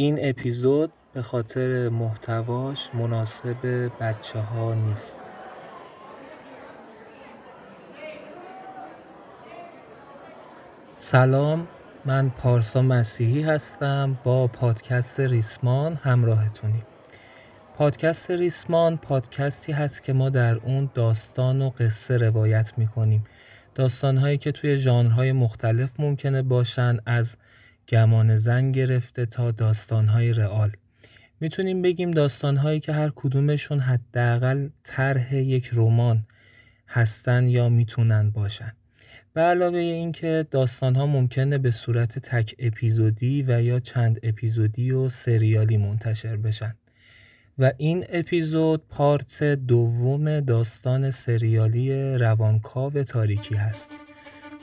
این اپیزود به خاطر محتواش مناسب بچه‌ها نیست. سلام، من پارسا مسیحی هستم. با پادکست ریسمان همراهتونیم. پادکست ریسمان پادکستی هست که ما در اون داستان و قصه روایت میکنیم. داستانهایی که توی ژانرهای مختلف ممکنه باشن، از گمان زن گرفته تا داستانهای رئال. میتونیم بگیم داستانهایی که هر کدومشون حداقل طرح یک رمان هستن یا میتونن باشن. به علاوه این که داستانها ممکنه به صورت تک اپیزودی و یا چند اپیزودی و سریالی منتشر بشن. و این اپیزود پارت دوم داستان سریالی روانکاوی تاریکی هست.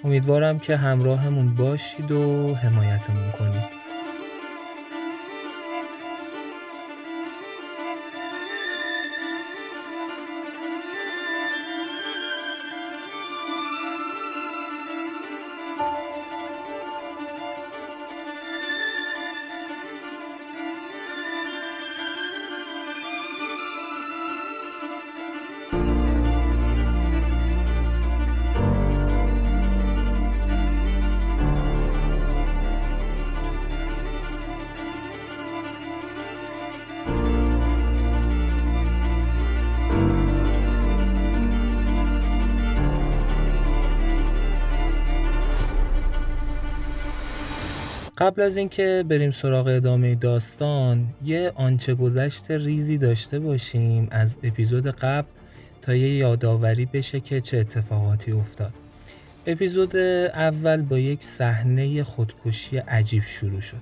امیدوارم که همراهمون باشید و حمایتمون کنید. قبل از اینکه بریم سراغ ادامه داستان، یه آنچه گذشت ریزی داشته باشیم از اپیزود قبل تا یه یادآوری بشه که چه اتفاقاتی افتاد. اپیزود اول با یک صحنه خودکشی عجیب شروع شد.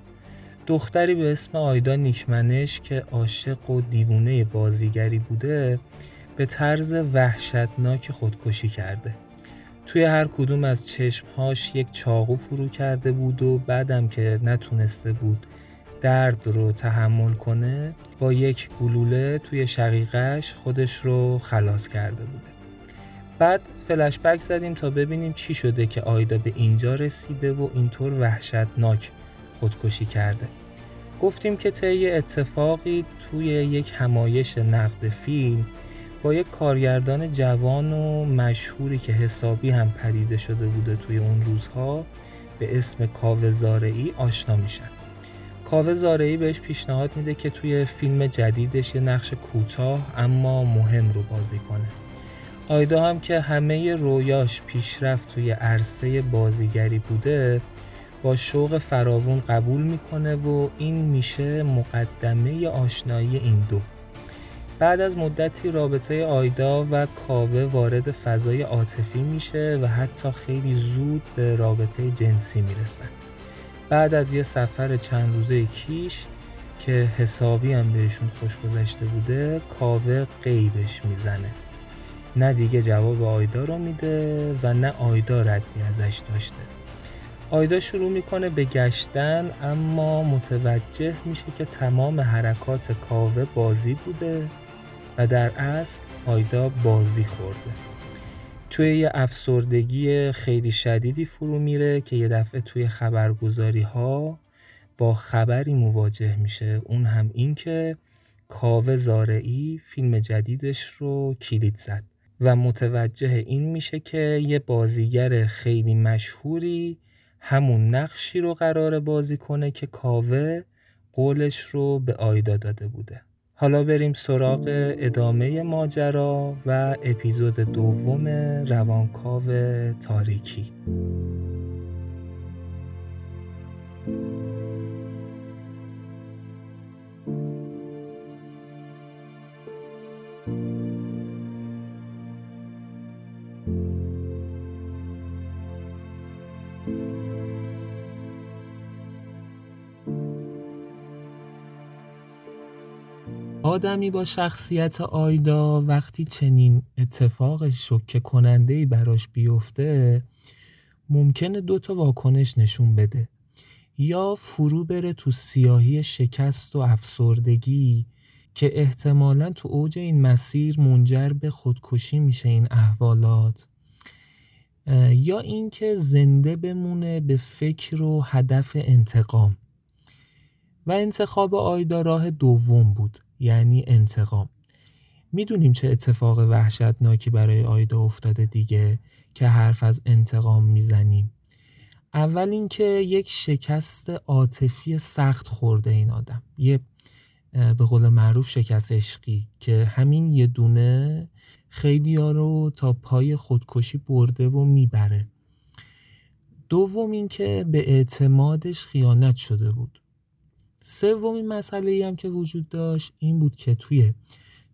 دختری به اسم آیدا نیکمنش که عاشق و دیوانه بازیگری بوده، به طرز وحشتناک خودکشی کرده. توی هر کدوم از چشمهاش یک چاقو فرو کرده بود و بعدم که نتونسته بود درد رو تحمل کنه، با یک گلوله توی شقیقش خودش رو خلاص کرده بوده. بعد فلش بک زدیم تا ببینیم چی شده که آیدا به اینجا رسیده و اینطور وحشتناک خودکشی کرده. گفتیم که طی اتفاقی توی یک همایش نقد فیلم با یک کارگردان جوان و مشهوری که حسابی هم پدیده شده بوده توی اون روزها به اسم کاوه زارعی آشنا میشن. کاوه زارعی بهش پیشنهاد میده که توی فیلم جدیدش یه نقش کوتاه اما مهم رو بازی کنه. آیدا هم که همه رویاش پیشرفت توی عرصه بازیگری بوده، با شوق فراوان قبول میکنه و این میشه مقدمه آشنایی این دو. بعد از مدتی رابطه آیدا و کاوه وارد فضای عاطفی میشه و حتی خیلی زود به رابطه جنسی میرسن. بعد از یه سفر چند روزه کیش که حسابی هم بهشون خوش گذشته بوده، کاوه غیبش میزنه. نه دیگه جواب آیدا رو میده و نه آیدا ردی ازش داشته. آیدا شروع میکنه به گشتن، اما متوجه میشه که تمام حرکات کاوه بازی بوده و در اصل آیدا بازی خورده. توی یه افسردگی خیلی شدیدی فرو میره که یه دفعه توی خبرگزاری ها با خبری مواجه میشه، اون هم این که کاوه زارعی فیلم جدیدش رو کلید زد و متوجه این میشه که یه بازیگر خیلی مشهوری همون نقشی رو قراره بازی کنه که کاوه قولش رو به آیدا داده بوده. حالا بریم سراغ ادامه ماجرا و اپیزود دوم روانکاوی تاریکی. آدمی با شخصیت آیدا وقتی چنین اتفاق شوکه کننده‌ای براش بیفته، ممکنه دوتا واکنش نشون بده. یا فرو بره تو سیاهی شکست و افسردگی که احتمالاً تو اوج این مسیر منجر به خودکشی میشه این احوالات، یا اینکه زنده بمونه به فکر و هدف انتقام. و انتخاب آیدا راه دوم بود، یعنی انتقام. میدونیم چه اتفاق وحشتناکی برای آیدا افتاده دیگه که حرف از انتقام میزنیم. اول اینکه یک شکست عاطفی سخت خورده این آدم، یه به قول معروف شکست عشقی که همین یه دونه خیلی ها رو تا پای خودکشی برده و میبره. دوم اینکه به اعتمادش خیانت شده بود. سومین مسئله‌ای هم که وجود داشت این بود که توی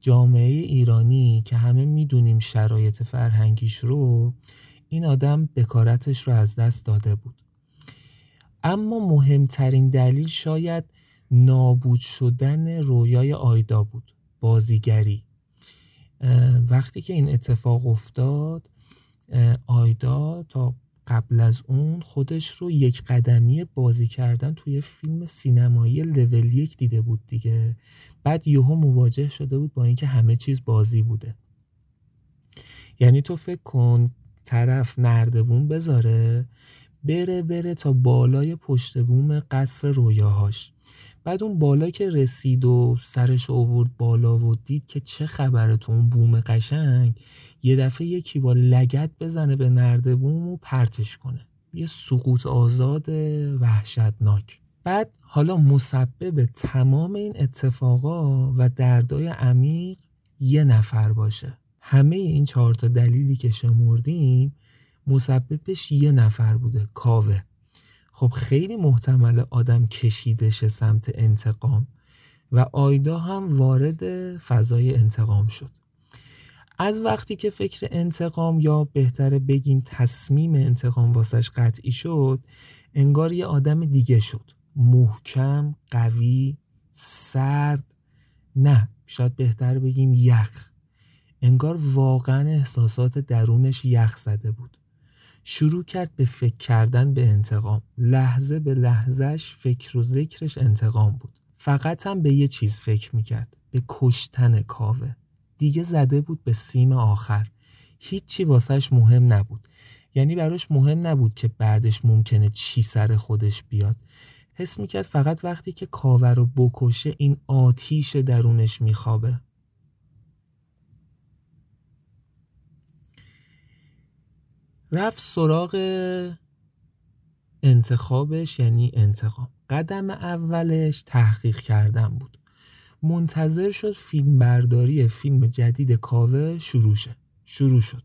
جامعه ایرانی که همه میدونیم شرایط فرهنگیش رو، این آدم بکارتش رو از دست داده بود. اما مهمترین دلیل شاید نابود شدن رویای آیدا بود، بازیگری. وقتی که این اتفاق افتاد، آیدا تا قبل از اون خودش رو یک قدمی بازی کردن توی فیلم سینمایی لول یک دیده بود دیگه. بعد یهو مواجه شده بود با اینکه همه چیز بازی بوده. یعنی تو فکر کن طرف نردبون بذاره بره تا بالای پشت بوم قصر رویاهاش. بعد اون بالا که رسید و سرش آورد بالا و دید که چه خبره تو اون بوم قشنگ، یه دفعه یکی با لگد بزنه به نردبوم و پرتش کنه. یه سقوط آزاد وحشتناک. بعد حالا مسبب تمام این اتفاقا و دردای عمیق یه نفر باشه. همه این 4 تا دلیلی که شمردیم مسببش یه نفر بوده، کاوه. خب خیلی محتمل آدم کشیدش سمت انتقام و آیدا هم وارد فضای انتقام شد. از وقتی که فکر انتقام، یا بهتره بگیم تصمیم انتقام واسش قطعی شد، انگار یه آدم دیگه شد. محکم، قوی، سرد، نه شاید بهتر بگیم یخ. انگار واقعا احساسات درونش یخ زده بود. شروع کرد به فکر کردن به انتقام. لحظه به لحظهش فکر و ذکرش انتقام بود. فقط هم به یه چیز فکر میکرد، به کشتن کاوه. دیگه زده بود به سیم آخر. هیچی واسهش مهم نبود. یعنی براش مهم نبود که بعدش ممکنه چی سر خودش بیاد. حس میکرد فقط وقتی که کاوه رو بکشه این آتیش درونش میخوابه. رفت سراغ انتخابش، یعنی انتقام. قدم اولش تحقیق کردن بود. منتظر شد فیلم برداری فیلم جدید کاوه شروع شد.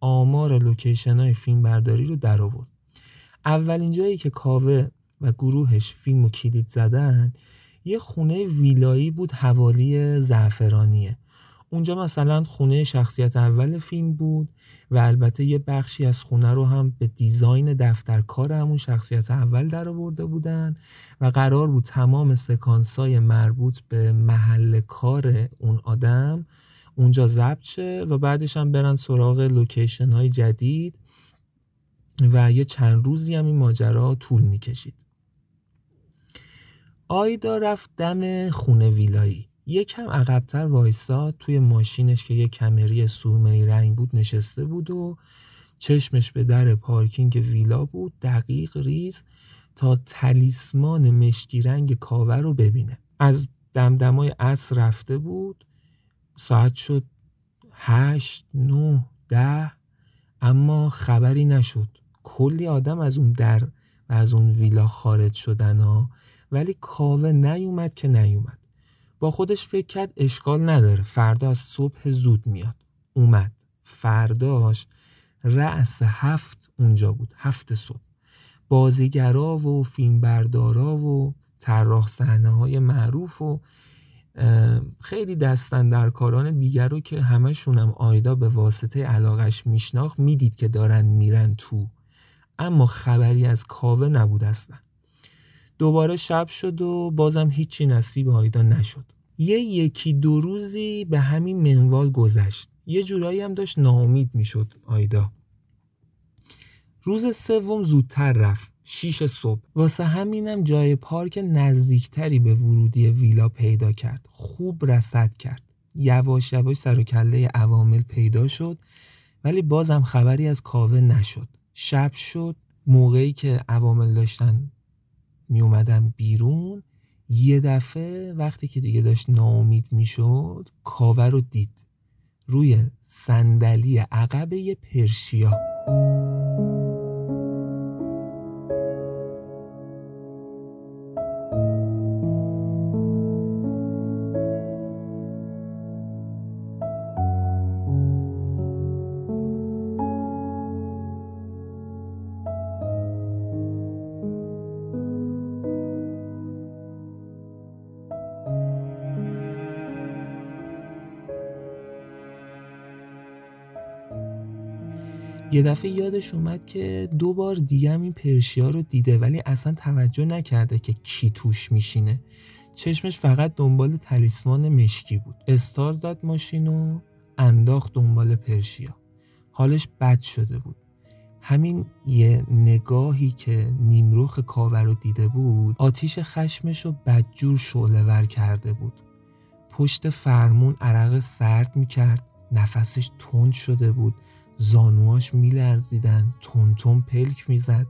آمار لوکیشن های فیلم برداری رو در آورد. اولین جایی که کاوه و گروهش فیلم رو کلید زدن یه خونه ویلایی بود حوالی زعفرانیه. اونجا مثلا خونه شخصیت اول فیلم بود و البته یه بخشی از خونه رو هم به دیزاین دفترکار همون شخصیت اول در آورده بودن و قرار بود تمام سکانس‌های مربوط به محل کار اون آدم اونجا ضبط شه و بعدش هم برن سراغ لوکیشن‌های جدید و یه چند روزی هم این ماجرا طول می‌کشید. آیدا رفت دم خونه ویلایی. یکم عقب‌تر وایساد، توی ماشینش که یه کمری سرمه‌ای رنگ بود نشسته بود و چشمش به در پارکینگ ویلا بود، دقیق ریز، تا تلیسمان مشکی رنگ کاوه رو ببینه. از دمدمای عصر رفته بود، ساعت شد 8، 9، 10 اما خبری نشد. کلی آدم از اون در و از اون ویلا خارج شدن ها، ولی کاوه نیومد. با خودش فکر کرد اشکال نداره، فردا از صبح زود میاد. اومد. فرداش رأس 7 اونجا بود، 7 صبح. بازیگرا و فیلمبردارا و طراح صحنه‌های معروف و خیلی دست‌اندرکاران دیگر رو که همشون هم آیدا به واسطه علاقش میشناخت میدید که دارن میرن تو، اما خبری از کاوه نبود اصلا. دوباره شب شد و بازم هیچی نصیب آیدا نشد. یکی دو روزی به همین منوال گذشت. یه جورایی هم داشت ناامید میشد آیدا. روز 3 زودتر رفت، 6 صبح. واسه همینم جای پارک نزدیکتری به ورودی ویلا پیدا کرد. خوب رصد کرد. یواش یواش سر و کله عوامل پیدا شد، ولی بازم خبری از کاوه نشد. شب شد، موقعی که عوامل داشتن می اومدن بیرون یه دفعه وقتی که دیگه داشت ناامید میشد، کاوه رو دید روی صندلی عقب یه پرشیا. یه دفعه یادش اومد که 2 بار دیگه این پرشیا رو دیده، ولی اصلا توجه نکرده که کی توش میشینه. چشمش فقط دنبال تلیسمان مشکی بود. استارت داد ماشین و انداخت دنبال پرشیا. حالش بد شده بود. همین یه نگاهی که نیمرخ کاوه رو دیده بود، آتیش خشمش رو بدجور شعله ور کرده بود. پشت فرمون عرق سرد میکرد، نفسش تند شده بود، زانواش میلرزیدن، تونتون پلک میزد.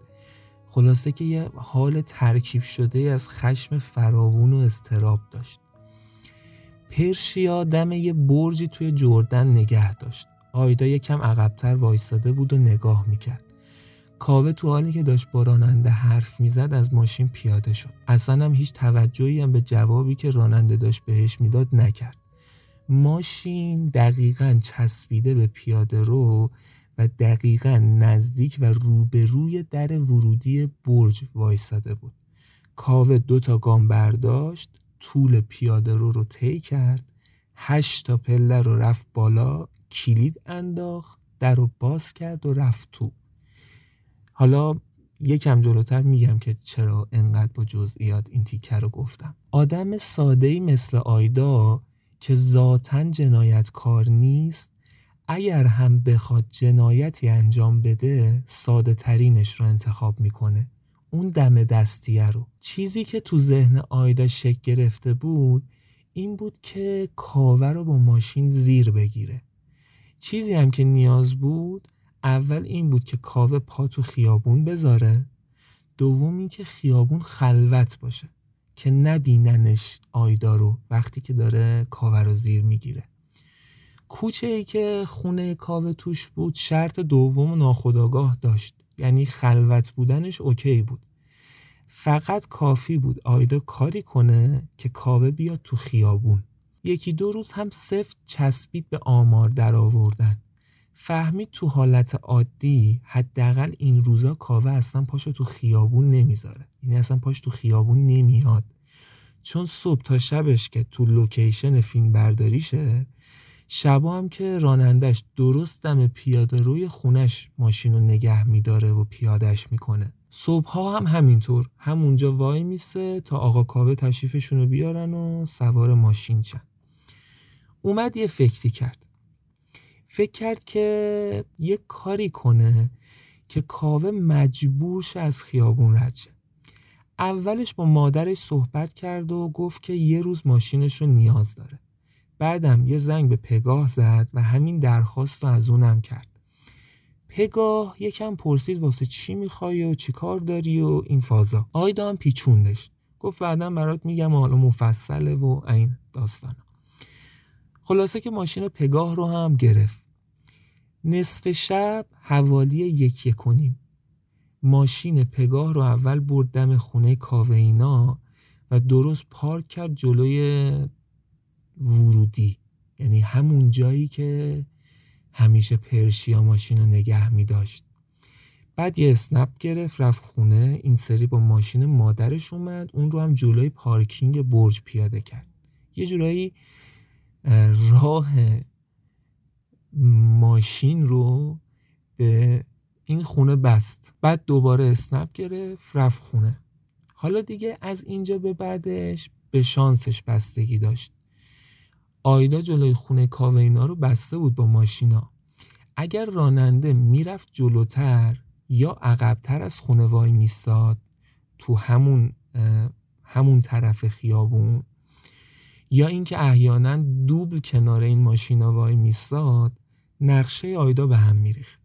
خلاصه که یه حال ترکیب شده از خشم فراوون و اضطراب داشت. پرشیا دم یه برجی توی جردن نگه داشت. آیدا یکم عقبتر وایساده بود و نگاه میکرد. کاوه تو حالی که داشت با راننده حرف میزد از ماشین پیاده شد. اصلا هم هیچ توجهی هم به جوابی که راننده داشت بهش میداد نکرد. ماشین دقیقاً چسبیده به پیاده رو و دقیقاً نزدیک و روبروی در ورودی برج وایساده بود. کاوه 2 تا گام برداشت، طول پیاده رو طی کرد، 8 تا پله رو رفت بالا، کلید انداخت، در رو باز کرد و رفت تو. حالا یکم جلوتر میگم که چرا انقدر با جزئیات این تیکه رو گفتم. آدم ساده‌ای مثل آیدا که ذاتاً جنایتکار نیست، اگر هم بخواد جنایتی انجام بده ساده ترینش رو انتخاب میکنه، اون دم دستیه رو. چیزی که تو ذهن آیدا شکل گرفته بود این بود که کاوه رو با ماشین زیر بگیره. چیزی هم که نیاز بود اول این بود که کاوه پا تو خیابون بذاره، دوم این که خیابون خلوت باشه که نبیننش آیدا رو وقتی که داره کاوه رو زیر میگیره. کوچه‌ای که خونه کاوه توش بود شرط دوم ناخودآگاه داشت، یعنی خلوت بودنش اوکی بود. فقط کافی بود آیدا کاری کنه که کاوه بیاد تو خیابون. 1-2 روز هم سفت چسبید به آمار در آوردن. فهمید تو حالت عادی حداقل این روزا کاوه اصلا پاشو تو خیابون نمیذاره. این اصلا پاش تو خیابون نمیاد، چون صبح تا شبش که تو لوکیشن فیلم برداریشه، شبا هم که رانندش درست دم پیاده روی خونش ماشین رو نگه میداره و پیادهش میکنه. صبحها هم همینطور همونجا وای میسه تا آقا کاوه تشریفشون رو بیارن و سوار ماشین شن. اومد یه فکری کرد. فکر کرد که یه کاری کنه که کاوه مجبور شه از خیابون رد شه. اولش با مادرش صحبت کرد و گفت که یه روز ماشینش رو نیاز داره. بعدم یه زنگ به پگاه زد و همین درخواست رو از اونم کرد. پگاه یکم پرسید واسه چی میخوای و چی کار داری و این فازا. آیدا هم پیچوندش، گفت بعدم برات میگم، حالا مفصله و این داستانا. خلاصه که ماشین پگاه رو هم گرفت. نصف شب حوالی 1-1:15 ماشین پگاه رو اول برد دم خونه کاوه اینا و درست پارک کرد جلوی ورودی، یعنی همون جایی که همیشه پرشیا ماشین رو نگه می داشت. بعد یه اسنپ گرفت رفت خونه. این سری با ماشین مادرش اومد، اون رو هم جلوی پارکینگ برج پیاده کرد. یه جورایی راه ماشین رو به این خونه بست. بعد دوباره اسنپ گرفت رفت خونه. حالا دیگه از اینجا به بعدش به شانسش بستگی داشت. آیدا جلوی خونه کاوه اینا رو بسته بود با ماشینا. اگر راننده میرفت جلوتر یا عقبتر از خونه وای میستاد تو همون طرف خیابون، یا اینکه احیانا دوبل کنار این ماشینا وای میستاد، نقشه آیدا به هم میریخت.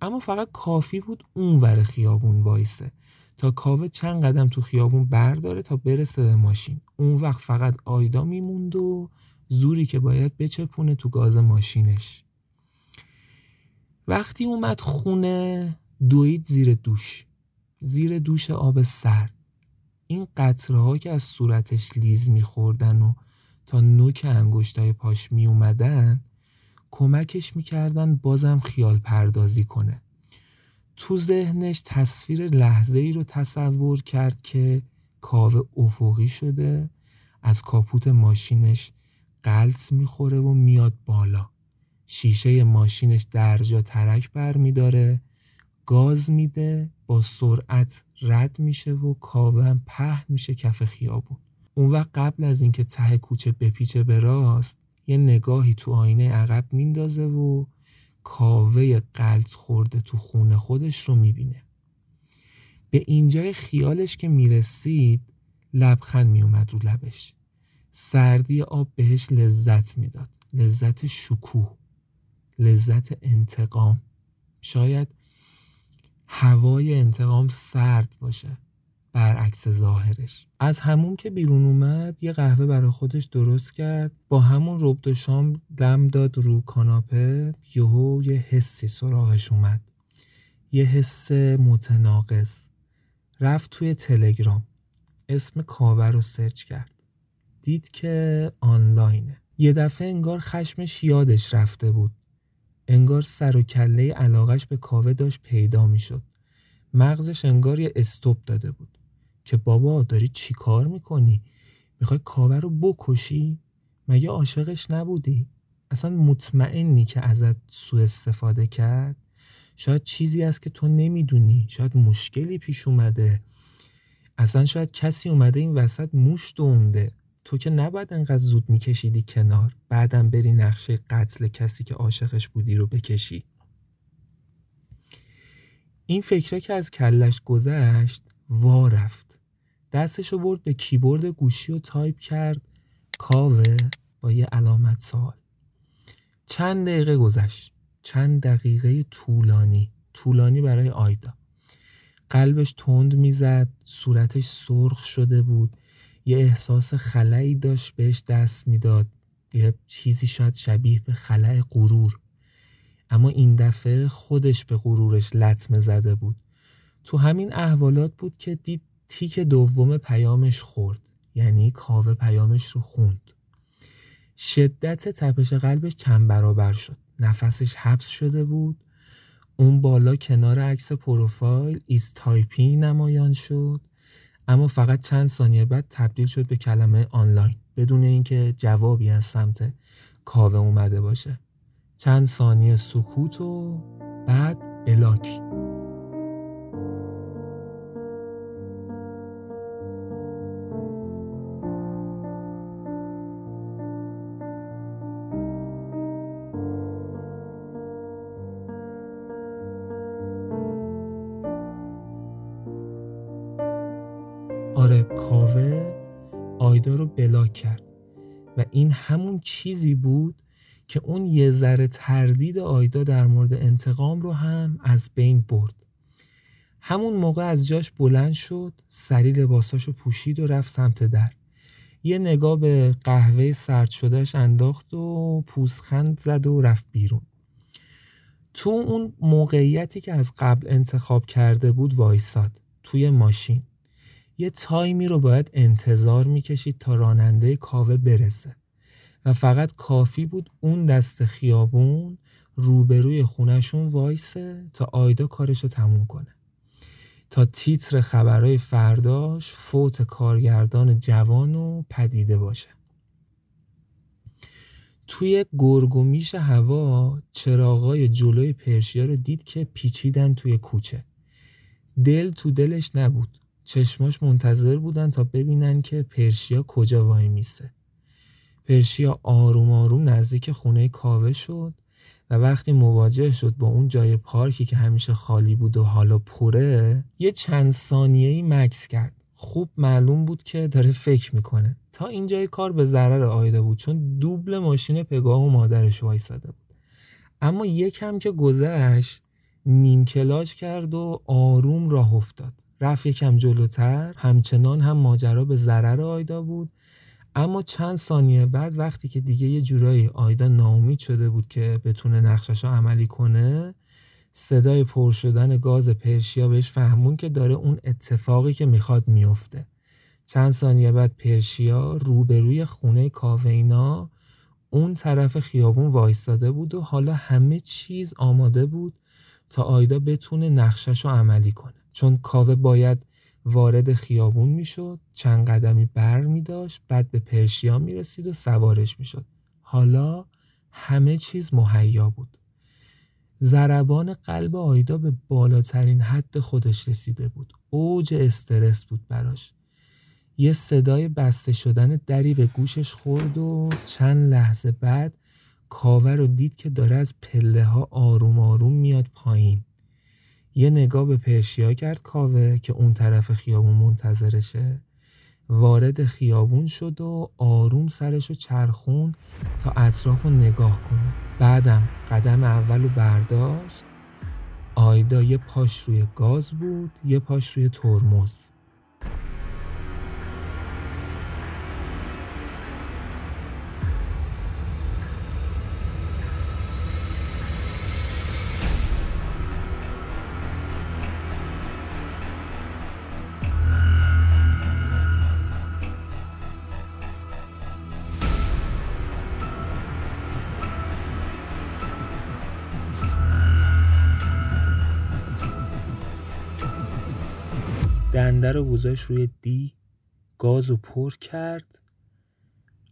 اما فقط کافی بود اون ور خیابون وایسه تا کاوه چند قدم تو خیابون برداره تا برسه به ماشین. اون وقت فقط آیدا میموند و زوری که باید بچپونه تو گاز ماشینش. وقتی اومد خونه دوید زیر دوش آب سرد. این قطره‌ها که از صورتش لیز می‌خوردن و تا نوک انگشتای پاش میومدن کمکش می‌کردن بازم خیال پردازی کنه. تو ذهنش تصویر لحظه‌ای رو تصور کرد که کاوه افقی شده، از کاپوت ماشینش غلط می‌خوره و میاد بالا. شیشه ماشینش درجا ترک برمی‌داره، گاز میده، با سرعت رد میشه و کاوه هم پهن میشه کف خیابون. اون وقت قبل از اینکه ته کوچه بپیچه به راست یه نگاهی تو آینه عقب میندازه و کاوه غلط خورده تو خونه خودش رو میبینه. به اینجای خیالش که میرسید لبخند میومد رو لبش. سردی آب بهش لذت میداد، لذت شکوه، لذت انتقام. شاید هوای انتقام سرد باشه برعکس ظاهرش. از همون که بیرون اومد یه قهوه برای خودش درست کرد، با همون ربع شام دم داد رو کاناپه. یهو یه حسی سراغش اومد، یه حس متناقض. رفت توی تلگرام، اسم کاوه رو سرچ کرد، دید که آنلاینه. یه دفعه انگار خشمش یادش رفته بود، انگار سر و کله علاقش به کاوه داشت پیدا می شد. مغزش انگار یه استوب داده بود که بابا داری چی کار می کنی؟ می خوای کاوه رو بکشی؟ مگه عاشقش نبودی؟ اصلا مطمئنی که ازت سوء استفاده کرد؟ شاید چیزی هست که تو نمی دونی، شاید مشکلی پیش اومده، اصلا شاید کسی اومده این وسط موش دونده. تو که نباید انقدر زود میکشیدی کنار، بعدم بری نقشه قتل کسی که عاشقش بودی رو بکشی. این فکره که از کلش گذشت وا رفت. دستشو برد به کیبورد گوشی و تایپ کرد کاوه با یه علامت سوال. چند دقیقه گذشت، چند دقیقه طولانی برای آیدا. قلبش تند میزد، صورتش سرخ شده بود، یه احساس خلایی داشت بهش دست میداد، یه چیزی شاید شبیه به خلأ غرور. اما این دفعه خودش به غرورش لطمه زده بود. تو همین احوالات بود که دید تیک دوم پیامش خورد، یعنی کاوه پیامش رو خوند. شدت تپش قلبش چند برابر شد، نفسش حبس شده بود. اون بالا کنار عکس پروفایل ایز تایپینگ نمایان شد، اما فقط چند ثانیه بعد تبدیل شد به کلمه آنلاین، بدون اینکه جوابی از سمت کاوه اومده باشه. چند ثانیه سکوت و بعد بلاک. کاوه آیدا رو بلاک کرد و این همون چیزی بود که اون یه ذره تردید آیدا در مورد انتقام رو هم از بین برد. همون موقع از جاش بلند شد، سریع لباساشو پوشید و رفت سمت در. یه نگاه به قهوه سرد شدهش انداخت و پوزخند زد و رفت بیرون. تو اون موقعیتی که از قبل انتخاب کرده بود وایساد توی ماشین. یه تایمی رو باید انتظار می‌کشید تا راننده کاوه برسه و فقط کافی بود اون دست خیابون روبروی خونشون وایسه تا آیدا کارش رو تموم کنه. تا تیتر خبرهای فرداش فوت کارگردان جوان و پدیده باشه. توی گرگومیش هوا چراغای جلوی پرشیا رو دید که پیچیدن توی کوچه. دل تو دلش نبود، چشماش منتظر بودن تا ببینن که پرشیا کجا وای میسه. پرشیا آروم آروم نزدیک خونه کاوه شد و وقتی مواجه شد با اون جای پارکی که همیشه خالی بود و حالا پره، یه چند ثانیه‌ای مکث کرد. خوب معلوم بود که داره فکر میکنه. تا اینجای کار به ضرر آیدا بود، چون دوبل ماشین پگاه و مادرش وایساده بود. اما یکم که گذشت نیم کلاچ کرد و آروم راه افتاد. رفت یکم جلوتر، همچنان هم ماجرا به ضرر آیدا بود، اما چند ثانیه بعد وقتی که دیگه یه جورایی آیدا ناامید شده بود که بتونه نقشش رو عملی کنه، صدای پر شدن گاز پرشیا بهش فهمون که داره اون اتفاقی که میخواد میفته. چند ثانیه بعد پرشیا روبروی خونه کاوینا اون طرف خیابون وایستاده بود و حالا همه چیز آماده بود تا آیدا بتونه نقشش رو عملی کنه، چون کاوه باید وارد خیابون میشد، چند قدمی بر میداشت، بعد به پرشیا میرسید و سوارش میشد. حالا همه چیز مهیا بود. ضربان قلب آیدا به بالاترین حد خودش رسیده بود. اوج استرس بود براش. یه صدای بسته شدن دری به گوشش خورد و چند لحظه بعد کاوه رو دید که داره از پله ها آروم آروم میاد پایین. یه نگاه به پرشیا کرد کاوه که اون طرف خیابون منتظرشه. وارد خیابون شد و آروم سرشو چرخون تا اطرافو نگاه کنه. بعدم قدم اولو برداشت. آیدا یه پاش روی گاز بود، یه پاش روی ترمز. دنده رو گذاشت روی دی، گاز رو پر کرد،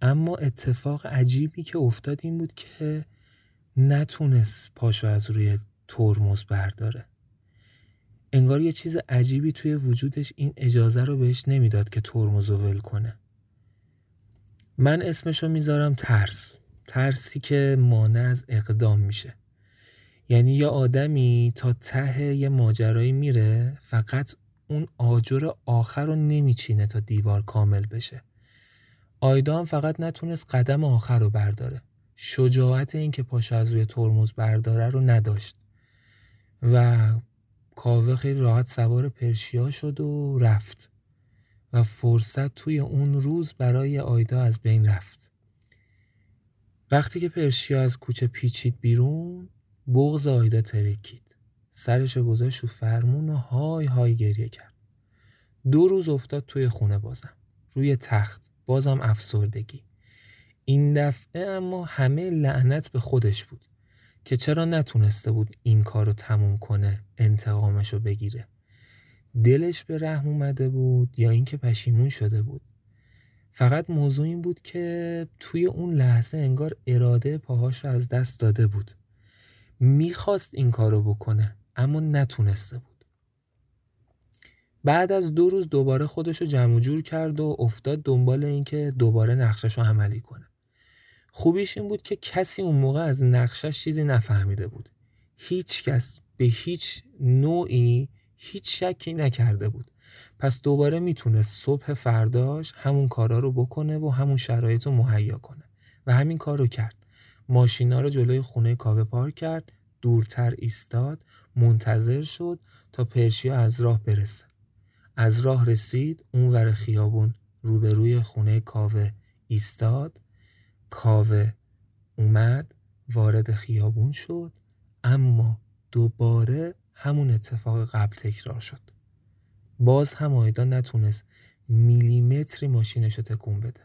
اما اتفاق عجیبی که افتاد این بود که نتونست پاشو از روی ترمز برداره. انگار یه چیز عجیبی توی وجودش این اجازه رو بهش نمیداد که ترمز رو ول کنه. من اسمشو میذارم ترس، ترسی که مانع از اقدام میشه. یعنی یه آدمی تا ته یه ماجرایی میره، فقط اون آجر آخر رو نمیچینه تا دیوار کامل بشه. آیدا هم فقط نتونست قدم آخر رو برداره. شجاعت این که پاشو از روی ترمز برداره رو نداشت و کاوه خیلی راحت سوار پرشیا شد و رفت و فرصت توی اون روز برای آیدا از بین رفت. وقتی که پرشیا از کوچه پیچید بیرون، بغض آیدا ترکید. سرشو گذاشت رو فرمون و های های گریه کرد. 2 روز افتاد توی خونه بازم. روی تخت. بازم افسردگی. این دفعه اما همه لعنت به خودش بود که چرا نتونسته بود این کارو تموم کنه، انتقامشو بگیره. دلش به رحم اومده بود یا اینکه پشیمون شده بود. فقط موضوع این بود که توی اون لحظه انگار اراده پاهاشو از دست داده بود. میخواست این کارو بکنه اما نتونسته بود. بعد از 2 روز دوباره خودشو جمع و جور کرد و افتاد دنبال این که دوباره نقششو عملی کنه. خوبیش این بود که کسی اون موقع از نقشش چیزی نفهمیده بود. هیچ کس به هیچ نوعی هیچ شکی نکرده بود. پس دوباره میتونه صبح فرداش همون کارا رو بکنه و همون شرایط رو مهیا کنه و همین کارو کرد. ماشینا رو جلوی خونه کاوه پارک کرد، دورتر ایستاد، منتظر شد تا پرشیا از راه برسه. از راه رسید، اونور خیابون روبروی خونه کاوه ایستاد. کاوه اومد، وارد خیابون شد، اما دوباره همون اتفاق قبل تکرار شد. باز هم آیدا نتونست میلیمتری ماشینش رو تکون بده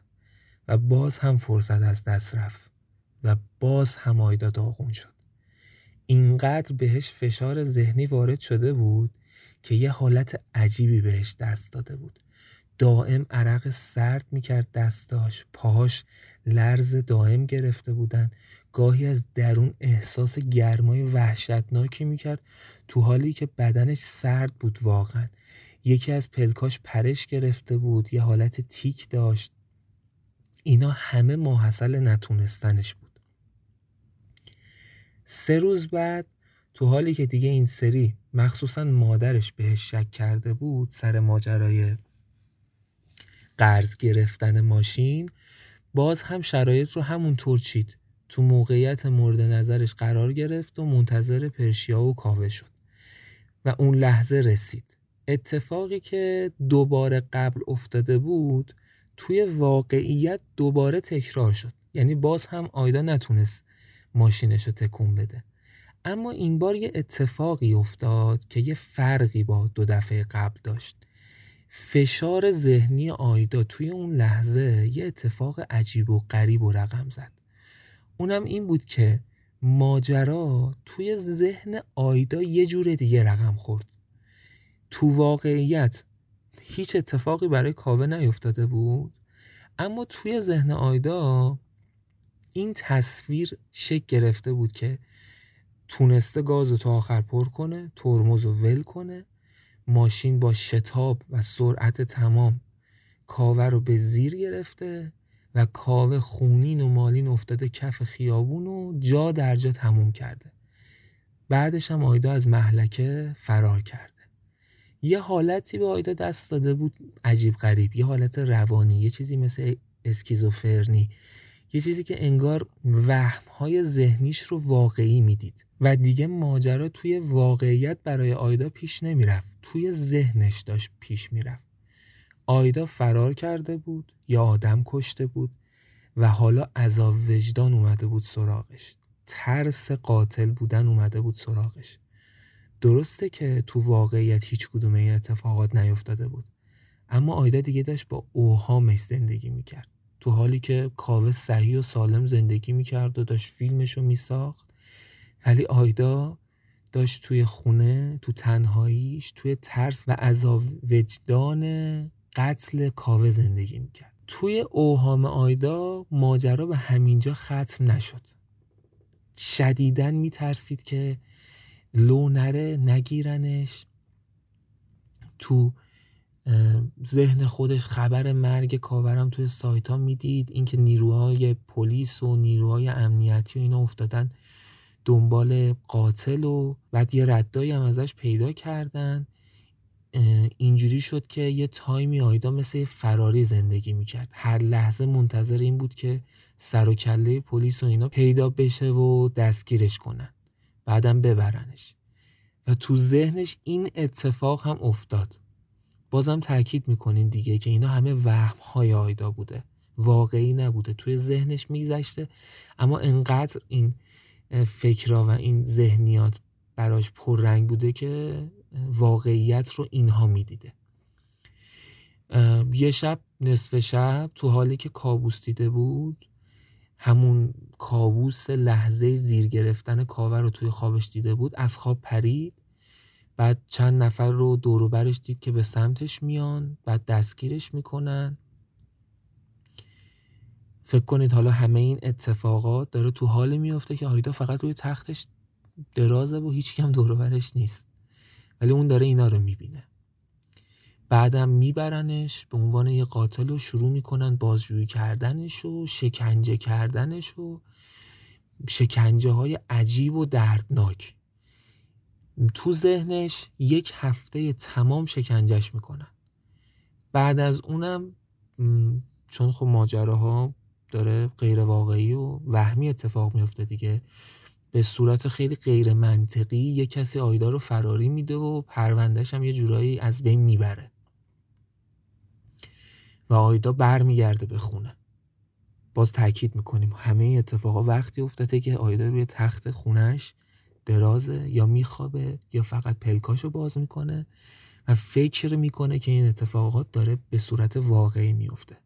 و باز هم فرصت از دست رفت. و باز هم آیدا داغون شد. اینقدر بهش فشار ذهنی وارد شده بود که یه حالت عجیبی بهش دست داده بود. دائم عرق سرد میکرد دستاش، پاهاش لرز دائم گرفته بودن، گاهی از درون احساس گرمای وحشتناکی میکرد تو حالی که بدنش سرد بود واقعا. یکی از پلکاش پرش گرفته بود، یه حالت تیک داشت. اینا همه ماحصل نتونستنش بود. 3 روز بعد تو حالی که دیگه این سری مخصوصا مادرش بهش شک کرده بود سر ماجرای قرض گرفتن ماشین، باز هم شرایط رو همون طور چید. تو موقعیت مورد نظرش قرار گرفت و منتظر پرشیا و کاوه شد و اون لحظه رسید. اتفاقی که دوباره قبل افتاده بود توی واقعیت دوباره تکرار شد. یعنی باز هم آیدا نتونست ماشینش رو تکون بده. اما این بار یه اتفاقی افتاد که یه فرقی با دو دفعه قبل داشت. فشار ذهنی آیدا توی اون لحظه یه اتفاق عجیب و غریب و رقم زد. اونم این بود که ماجرا توی ذهن آیدا یه جور دیگه رقم خورد. تو واقعیت هیچ اتفاقی برای کاوه نیفتاده بود، اما توی ذهن آیدا این تصویر شکل گرفته بود که تونسته گازو تا آخر پر کنه، ترمزو ول کنه، ماشین با شتاب و سرعت تمام کاوه رو به زیر گرفته و کاوه خونین و مالین افتاده کف خیابون و جا در جا تموم کرده. بعدش هم آیدا از مهلکه فرار کرده. یه حالتی به آیدا دست داده بود عجیب غریب، یه حالت روانی، یه چیزی مثل اسکیزوفرنی، یه چیزی که انگار وهم‌های ذهنیش رو واقعی میدید و دیگه ماجرا توی واقعیت برای آیدا پیش نمیرفت، توی ذهنش داشت پیش میرفت. آیدا فرار کرده بود یا آدم کشته بود و حالا عذاب وجدان اومده بود سراغش، ترس قاتل بودن اومده بود سراغش. درسته که تو واقعیت هیچ کدوم این اتفاقات نیفتاده بود، اما آیدا دیگه داشت با اوهامش زندگی میکرد، تو حالی که کاوه صحیح و سالم زندگی میکرد و داشت فیلمشو میساخت، ولی آیدا داشت توی خونه، تو تنهاییش، توی ترس و عذاب وجدان قتل کاوه زندگی میکرد. توی اوهام آیدا ماجرا به همینجا ختم نشد. شدیداً میترسید که لو نره، نگیرنش. تو ذهن خودش خبر مرگ کاورم توی سایت ها میدید، اینکه نیروهای پلیس و نیروهای امنیتی و اینا افتادن دنبال قاتل و بعد یه ردایی هم ازش پیدا کردن. اینجوری شد که یه تایمی آیدا مثل فراری زندگی میکرد، هر لحظه منتظر این بود که سر و کله پلیس و اینا پیدا بشه و دستگیرش کنن، بعدم ببرنش. و تو ذهنش این اتفاق هم افتاد. بازم تأکید میکنیم دیگه که اینا همه وهم‌های آیدا بوده، واقعی نبوده، توی ذهنش میگذشته، اما انقدر این فکرها و این ذهنیات براش پررنگ بوده که واقعیت رو اینها میدیده. یه شب نصف شب تو حالی که کابوس دیده بود، همون کابوس لحظه زیر گرفتن کاوه رو توی خوابش دیده بود، از خواب پرید، بعد چند نفر رو دور و برش دید که به سمتش میان، بعد دستگیرش میکنن. فکر کنید حالا همه این اتفاقات داره تو حال میفته که آیدا فقط روی تختش درازه و هیچ کم دور و برش نیست، ولی اون داره اینا رو میبینه. بعدم میبرنش به عنوان یه قاتل و شروع میکنن بازجویی کردنش و شکنجه کردنش و شکنجه های عجیب و دردناک. تو ذهنش 1 هفته تمام شکنجهش میکنن. بعد از اونم چون خب ماجراها داره غیر واقعی و وهمی اتفاق میفته دیگه، به صورت خیلی غیر منطقی یه کسی آیدا رو فراری میده و پروندهش هم یه جورایی از بین میبره و آیدا برمیگرده به خونه. باز تاکید میکنیم همه اتفاقا وقتی افتاده که آیدا روی تخت خونش درازه، یا میخوابه یا فقط پلکاشو باز میکنه و فکر میکنه که این اتفاقات داره به صورت واقعی میفته.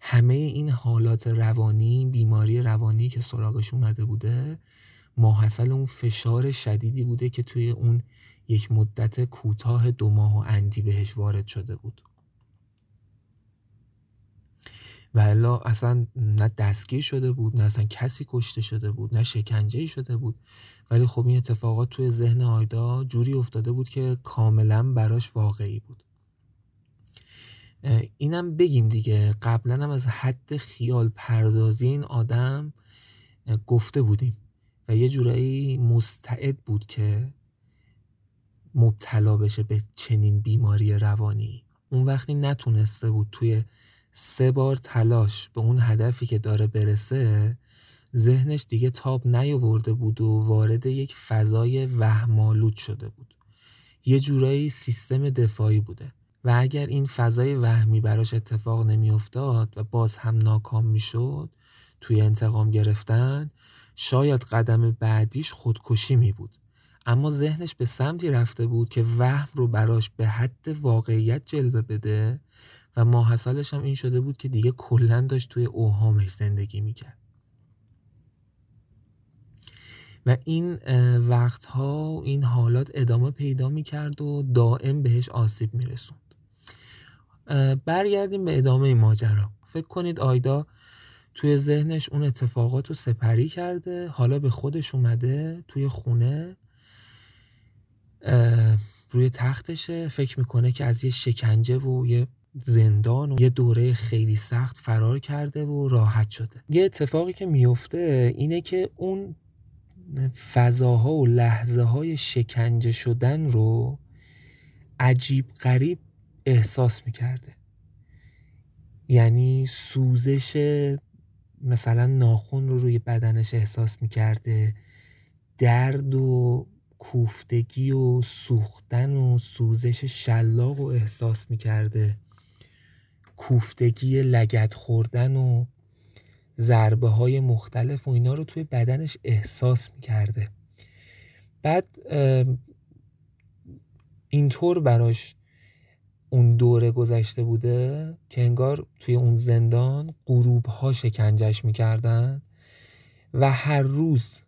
همه این حالات روانی، بیماری روانی که سراغش اومده بوده، ماحصل اون فشار شدیدی بوده که توی اون 1 مدت کوتاه 2 ماه و اندی بهش وارد شده بود. و الا اصلا نه دستگیر شده بود، نه اصلا کسی کشته شده بود، نه شکنجه‌ای شده بود، ولی خب این اتفاقات توی ذهن آیدا جوری افتاده بود که کاملا براش واقعی بود. اینم بگیم دیگه، قبلا هم از حد خیال پردازی این آدم گفته بودیم و یه جورایی مستعد بود که مبتلا بشه به چنین بیماری روانی. اون وقتی نتونسته بود توی 3 بار تلاش به اون هدفی که داره برسه، ذهنش دیگه تاب نیاورده بود و وارد یک فضای وهم‌آلود شده بود. یه جورایی سیستم دفاعی بوده و اگر این فضای وهمی براش اتفاق نمی افتاد و باز هم ناکام می شد توی انتقام گرفتن، شاید قدم بعدیش خودکشی می بود. اما ذهنش به سمتی رفته بود که وهم رو براش به حد واقعیت جلوه بده و ماحصلش هم این شده بود که دیگه کلن داشت توی اوهامش زندگی می کرد. و این وقتها و این حالات ادامه پیدا می کرد و دائم بهش آسیب می رسوند. برگردیم به ادامه ماجرا. فکر کنید آیدا توی ذهنش اون اتفاقات رو سپری کرده، حالا به خودش اومده توی خونه، روی تختشه، فکر میکنه که از یه شکنجه و یه زندان و یه دوره خیلی سخت فرار کرده و راحت شده. یه اتفاقی که میفته اینه که اون فضاها و لحظه های شکنجه شدن رو عجیب غریب احساس میکرده. یعنی سوزش مثلا ناخن رو روی بدنش احساس میکرده، درد و کوفتگی و سوختن و سوزش شلاق رو احساس میکرده، کوفتگی لگد خوردن و ضربه های مختلف و اینا رو توی بدنش احساس میکرده. بعد اینطور براش اون دوره گذشته بوده که انگار توی اون زندان غروب ها شکنجش میکردن و هر روز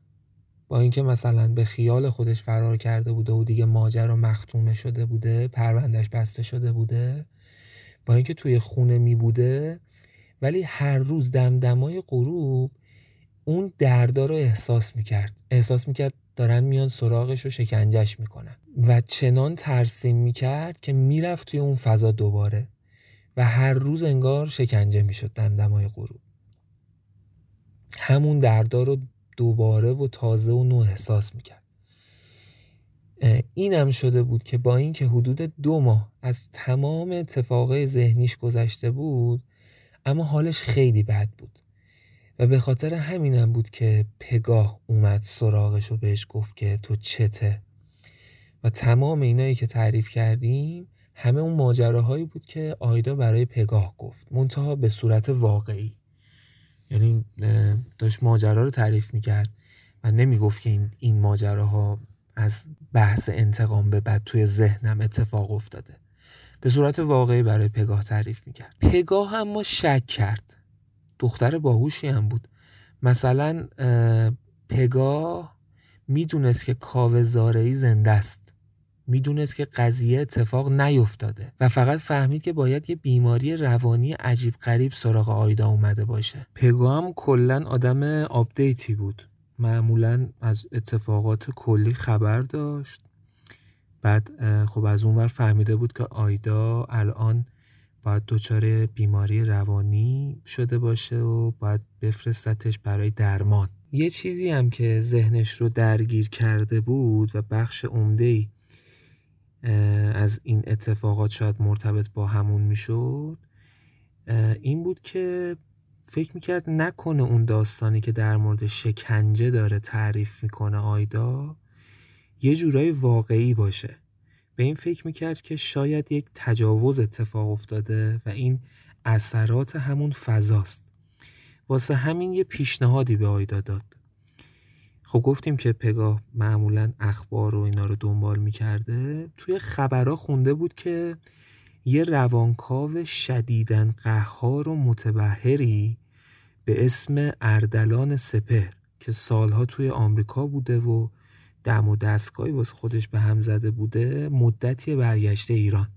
با اینکه مثلا به خیال خودش فرار کرده بوده و دیگه ماجرا مختومه شده بوده، پروندهش بسته شده بوده، با اینکه توی خونه می بوده، ولی هر روز دمدمای غروب اون دردا رو احساس می‌کرد. احساس می‌کرد دارن میان سراغش و شکنجش می‌کنن و چنان ترسیم می‌کرد که میرفت توی اون فضا دوباره و هر روز انگار شکنجه می‌شد دمدمای غروب. همون دردا رو دوباره و تازه و نو احساس میکرد. اینم شده بود که با این که حدود 2 ماه از تمام اتفاقای ذهنیش گذشته بود، اما حالش خیلی بد بود و به خاطر همینم بود که پگاه اومد سراغش و بهش گفت که تو چته. و تمام اینایی که تعریف کردیم همه اون ماجراهایی بود که آیدا برای پگاه گفت، منتها به صورت واقعی. یعنی داشت ماجرا رو تعریف میکرد و نمیگفت که این ماجراها از بحث انتقام به بعد توی ذهنم اتفاق افتاده. به صورت واقعی برای پگاه تعریف میکرد. پگاه اما شک کرد. دختر باهوشی هم بود. مثلا پگاه میدونست که کاوه زارعی زنده است، میدونست که قضیه اتفاق نیفتاده و فقط فهمید که باید یه بیماری روانی عجیب غریب سراغ آیدا اومده باشه. پگاه هم کلن آدم آپدیتی بود، معمولا از اتفاقات کلی خبر داشت. بعد خب از اونور فهمیده بود که آیدا الان باید دچار بیماری روانی شده باشه و باید بفرستتش برای درمان. یه چیزی هم که ذهنش رو درگیر کرده بود و بخش عمده‌ای از این اتفاقات شاید مرتبط با همون میشد، این بود که فکر میکرد نکنه اون داستانی که در مورد شکنجه داره تعریف میکنه آیدا یه جورای واقعی باشه. به این فکر میکرد که شاید یک تجاوز اتفاق افتاده و این اثرات همون فضاست. واسه همین یه پیشنهادی به آیدا داد. خب گفتیم که پگاه معمولا اخبار و اینا رو دنبال میکرده. توی خبرها خونده بود که یه روانکاو شدیداً قهار و متبحری به اسم اردلان سپهر که سالها توی آمریکا بوده و دم و دستگاهی واسه خودش به هم زده بوده، مدتی برگشته ایران.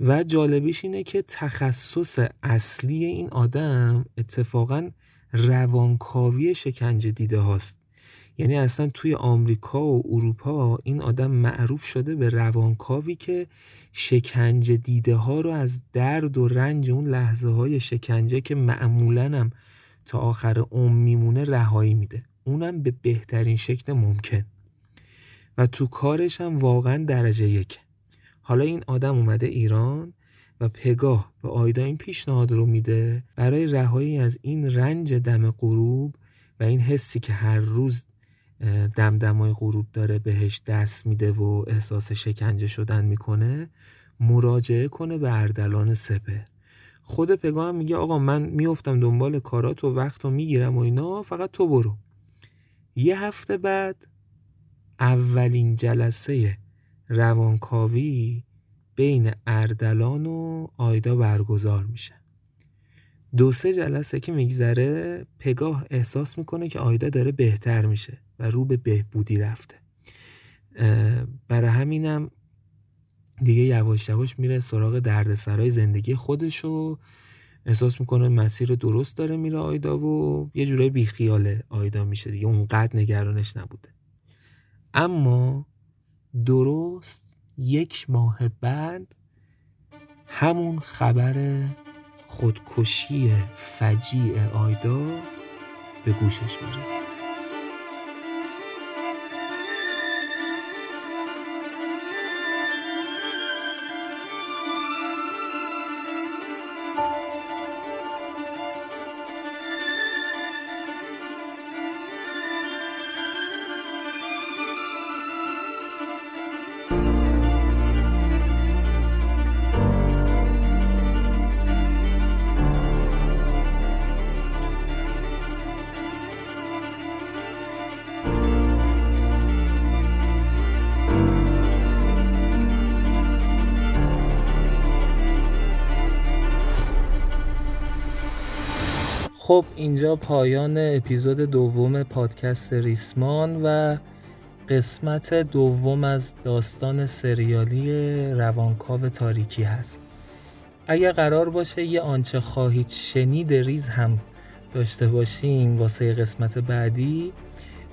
و جالبیش اینه که تخصص اصلی این آدم اتفاقاً روانکاوی شکنجه دیده هاست. یعنی اصلا توی آمریکا و اروپا این آدم معروف شده به روانکاوی که شکنجه دیده ها رو از درد و رنج اون لحظه های شکنجه که معمولاً هم تا آخر عمر میمونه رهایی میده، اونم به بهترین شکل ممکن و تو کارش هم واقعاً درجه 1. حالا این آدم اومده ایران و پگاه به آیدا این پیشنهاد رو میده برای رهایی از این رنج دم غروب و این حسی که هر روز دمدمای غروب داره بهش دست میده و احساس شکنجه شدن میکنه، مراجعه کنه به اردلان سپهر. خود پگاه هم میگه آقا من میافتم دنبال کارات و وقتو میگیرم و اینا، فقط تو برو. یه هفته بعد اولین جلسه روانکاوی بین اردلان و آیدا برگزار میشه. 2-3 جلسه که میگذره، پگاه احساس میکنه که آیدا داره بهتر میشه و رو به بهبودی رفته. برای همینم دیگه یواش یواش میره سراغ دردسرای زندگی خودش و احساس میکنه مسیر درست داره میره آیدا و یه جورای بیخیال آیدا میشه دیگه، اونقدر نگرانش نبوده. اما درست 1 ماه بعد همون خبر خودکشی فجیع آیدا به گوشش میرسه. خب اینجا پایان اپیزود 2 پادکست ریسمان و قسمت 2 از داستان سریالی روانکاو تاریکی هست. اگه قرار باشه یه آنچه خواهید شنید ریز هم داشته باشیم واسه قسمت بعدی،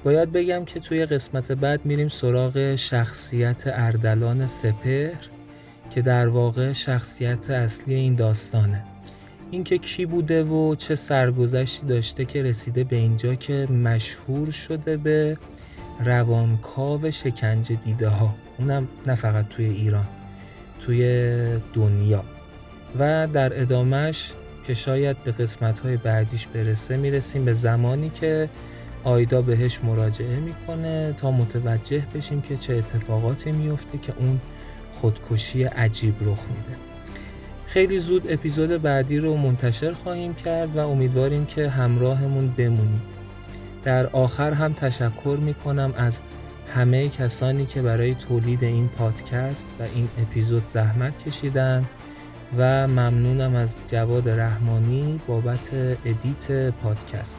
باید بگم که توی قسمت بعد میریم سراغ شخصیت اردلان سپهر که در واقع شخصیت اصلی این داستانه. اینکه کی بوده و چه سرگذشتی داشته که رسیده به اینجا که مشهور شده به روانکاو شکنجه دیده ها، اونم نه فقط توی ایران، توی دنیا. و در ادامهش که شاید به قسمت‌های بعدیش برسه، میرسیم به زمانی که آیدا بهش مراجعه میکنه تا متوجه بشیم که چه اتفاقاتی میفته که اون خودکشی عجیب رخ میده. خیلی زود اپیزود بعدی رو منتشر خواهیم کرد و امیدواریم که همراهمون بمونید. در آخر هم تشکر میکنم از همه کسانی که برای تولید این پادکست و این اپیزود زحمت کشیدن و ممنونم از جواد رحمانی بابت ادیت پادکست.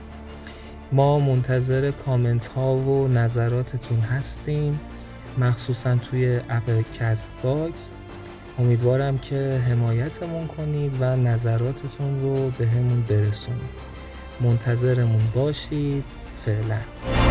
ما منتظر کامنت ها و نظراتتون هستیم، مخصوصا توی اپ کست باکس. امیدوارم که حمایتمون کنید و نظراتتون رو به همون برسونید. منتظرمون باشید. فعلا.